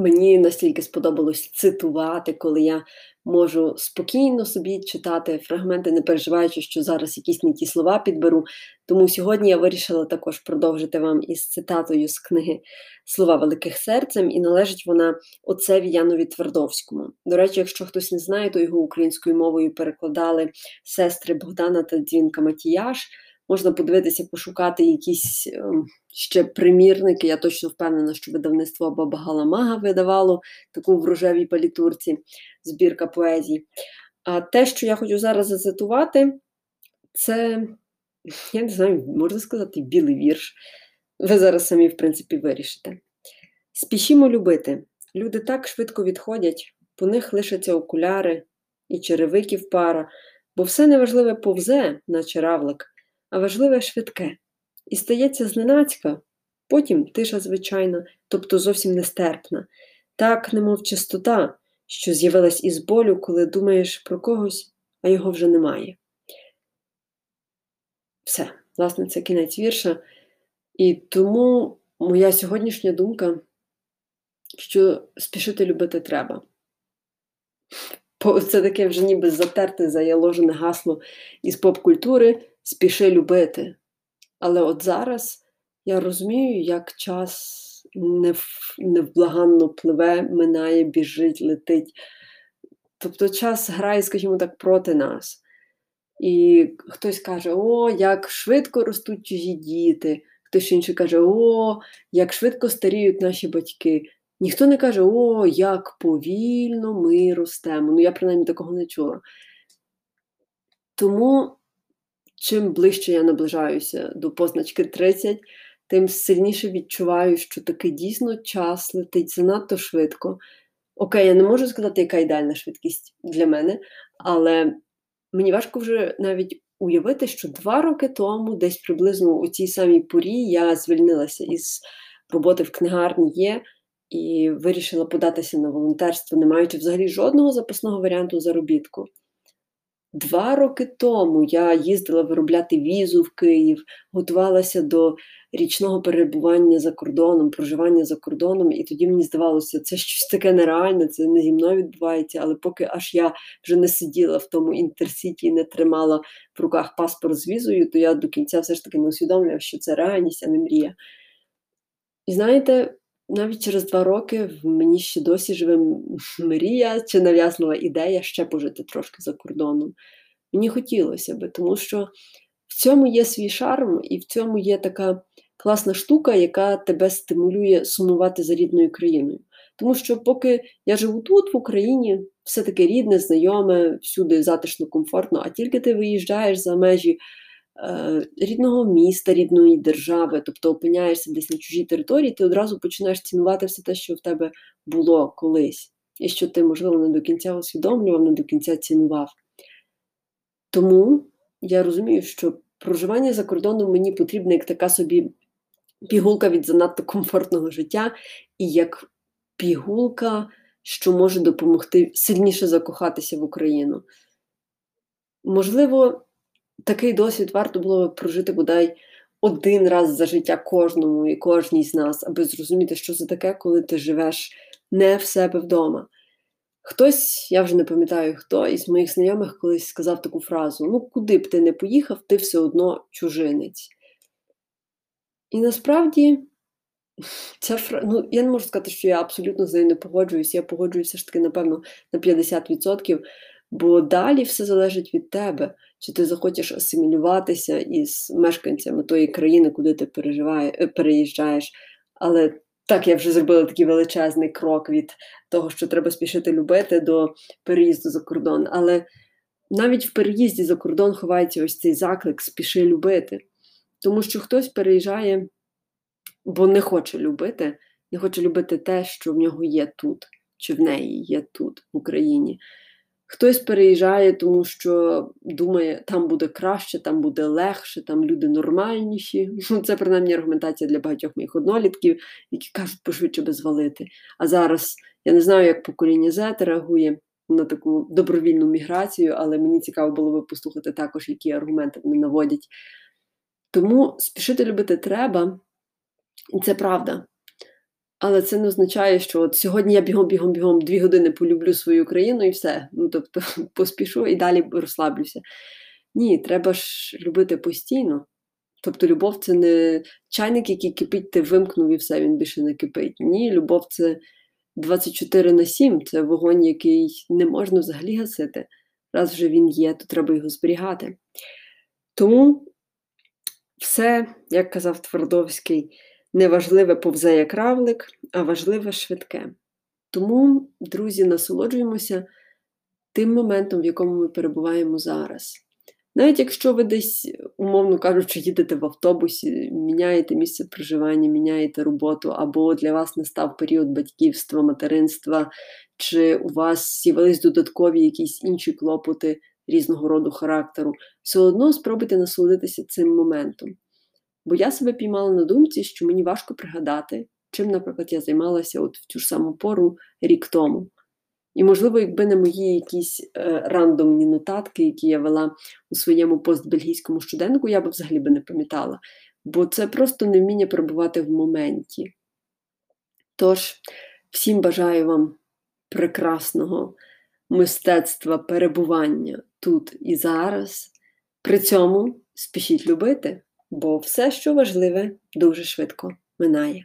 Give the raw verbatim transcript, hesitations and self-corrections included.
Мені настільки сподобалось цитувати, коли я можу спокійно собі читати фрагменти, не переживаючи, що зараз якісь не ті слова підберу. Тому сьогодні я вирішила також продовжити вам із цитатою з книги «Слова великих серцем», і належить вона отцеві Янові Твардовському. До речі, якщо хтось не знає, то його українською мовою перекладали «Сестри Богдана» та «Дзвінка Матіяж». Можна подивитися, пошукати якісь ще примірники. Я точно впевнена, що видавництво Баба Галамага видавало таку в рожевій палітурці збірка поезій. А те, що я хочу зараз зацитувати, це, я не знаю, можна сказати, білий вірш. Ви зараз самі, в принципі, вирішите. Спішімо любити. Люди так швидко відходять, по них лишаться окуляри і черевиків пара, бо все неважливе повзе, наче равлик, а важливе швидке. І стається зненацька, потім тиша звичайна, тобто зовсім нестерпна. Так, немов чистота, що з'явилась із болю, коли думаєш про когось, а його вже немає. Все, власне, це кінець вірша. І тому моя сьогоднішня думка, що спішити любити треба. Це таке вже ніби затерте, заяложене гасло із поп-культури «Спіши любити». Але от зараз я розумію, як час невблаганно пливе, минає, біжить, летить. Тобто час грає, скажімо так, проти нас. І хтось каже, о, як швидко ростуть чужі діти. Хтось інший каже, о, як швидко старіють наші батьки. Ніхто не каже, о, як повільно ми ростемо. Ну, я, принаймні, такого не чула. Тому чим ближче я наближаюся до позначки тридцять, тим сильніше відчуваю, що таки дійсно час летить занадто швидко. Окей, я не можу сказати, яка ідеальна швидкість для мене, але мені важко вже навіть уявити, що два роки тому, десь приблизно у цій самій порі, я звільнилася із роботи в книгарні «Є», і вирішила податися на волонтерство, не маючи взагалі жодного запасного варіанту заробітку. Два роки тому я їздила виробляти візу в Київ, готувалася до річного перебування за кордоном, проживання за кордоном, і тоді мені здавалося, це щось таке нереальне, це не зі мною відбувається, але поки аж я вже не сиділа в тому інтерсіті і не тримала в руках паспорт з візою, то я до кінця все ж таки не усвідомлювала, що це реальність, а не мрія. І знаєте, навіть через два роки в мені ще досі живе мрія чи нав'язлива ідея ще пожити трошки за кордоном. Мені хотілося би, тому що в цьому є свій шарм і в цьому є така класна штука, яка тебе стимулює сумувати за рідною країною. Тому що поки я живу тут, в Україні, все таке рідне, знайоме, всюди затишно, комфортно, а тільки ти виїжджаєш за межі рідного міста, рідної держави, тобто опиняєшся десь на чужій території, ти одразу починаєш цінувати все те, що в тебе було колись, і що ти, можливо, не до кінця усвідомлював, не до кінця цінував. Тому я розумію, що проживання за кордоном мені потрібно як така собі пігулка від занадто комфортного життя, і як пігулка, що може допомогти сильніше закохатися в Україну. Можливо, такий досвід варто було б прожити, бодай, один раз за життя кожному і кожній з нас, аби зрозуміти, що це таке, коли ти живеш не в себе вдома. Хтось, я вже не пам'ятаю хто, із моїх знайомих колись сказав таку фразу, ну куди б ти не поїхав, ти все одно чужинець. І насправді, ця фраза, ну я не можу сказати, що я абсолютно з нею не погоджуюсь, я погоджуюся ж таки, напевно, на п'ятдесят відсотків, бо далі все залежить від тебе. Чи ти захочеш асимілюватися із мешканцями тої країни, куди ти переїжджаєш. Але так, я вже зробила такий величезний крок від того, що треба спішити любити, до переїзду за кордон. Але навіть в переїзді за кордон ховається ось цей заклик «спіши любити». Тому що хтось переїжджає, бо не хоче любити, не хоче любити те, що в нього є тут, чи в неї є тут, в Україні. Хтось переїжджає, тому що думає, там буде краще, там буде легше, там люди нормальніші. Це, принаймні, аргументація для багатьох моїх однолітків, які кажуть, пошвидше би звалити. А зараз я не знаю, як покоління Зет реагує на таку добровільну міграцію, але мені цікаво було би послухати також, які аргументи вони наводять. Тому спішити любити треба, і це правда. Але це не означає, що от сьогодні я бігом-бігом-бігом дві години полюблю свою країну і все. Ну, тобто поспішу і далі розслаблюся. Ні, треба ж любити постійно. Тобто любов – це не чайник, який кипить, ти вимкнув і все, він більше не кипить. Ні, любов – це двадцять чотири на сім, це вогонь, який не можна взагалі гасити. Раз вже він є, то треба його зберігати. Тому все, як казав Твардовський, неважливе повзе як равлик, а важливе швидке. Тому, друзі, насолоджуємося тим моментом, в якому ми перебуваємо зараз. Навіть якщо ви десь, умовно кажучи, їдете в автобусі, міняєте місце проживання, міняєте роботу, або для вас настав період батьківства, материнства, чи у вас з'явились додаткові якісь інші клопоти різного роду характеру, все одно спробуйте насолодитися цим моментом. Бо я себе піймала на думці, що мені важко пригадати, чим, наприклад, я займалася от в цю ж саму пору рік тому. І, можливо, якби не мої якісь е, рандомні нотатки, які я вела у своєму постбельгійському щоденнику, я б взагалі би не пам'ятала. Бо це просто невміння перебувати в моменті. Тож, всім бажаю вам прекрасного мистецтва перебування тут і зараз. При цьому спішіть любити, бо все, що важливе, дуже швидко минає.